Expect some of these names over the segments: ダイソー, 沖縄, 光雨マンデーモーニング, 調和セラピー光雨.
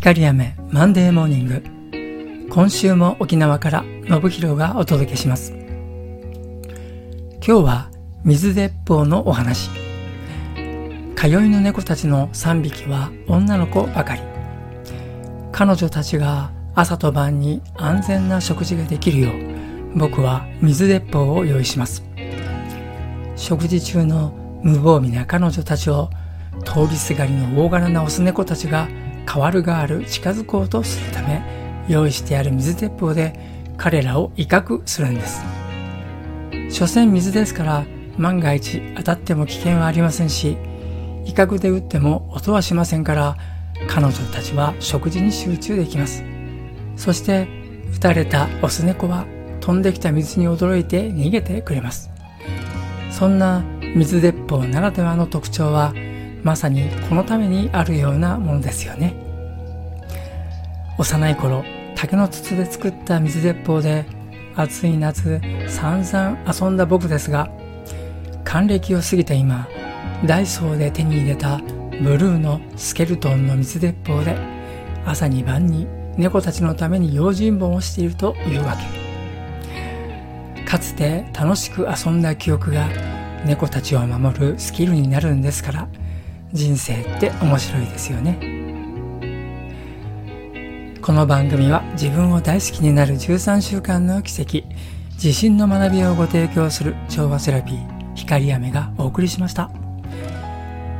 光雨マンデーモーニング、今週も沖縄から信弘がお届けします。今日は水鉄砲のお話。通いの猫たちの3匹は女の子ばかり。彼女たちが朝と晩に安全な食事ができるよう、僕は水鉄砲を用意します。食事中の無防備な彼女たちを通りすがりの大柄なオス猫たちが代わる代わる近づこうとするため、用意してある水鉄砲で彼らを威嚇するんです。所詮水ですから万が一当たっても危険はありませんし、威嚇で撃っても音はしませんから、彼女たちは食事に集中できます。そして撃たれたオス猫は飛んできた水に驚いて逃げてくれます。そんな水鉄砲ならではの特徴は、まさにこのためにあるようなものですよね。幼い頃、竹の筒で作った水鉄砲で暑い夏散々遊んだ僕ですが、還暦を過ぎた今、ダイソーで手に入れたブルーのスケルトンの水鉄砲で朝に晩に猫たちのために用心棒をしているというわけ。かつて楽しく遊んだ記憶が猫たちを守るスキルになるんですから、人生って面白いですよね。この番組は自分を大好きになる13週間の奇跡、自信の学びをご提供する調和セラピー光雨がお送りしました。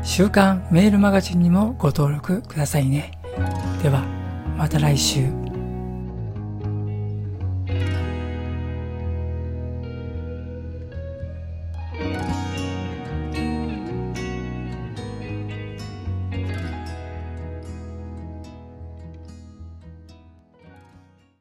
週刊メールマガジンにもご登録くださいね。ではまた来週。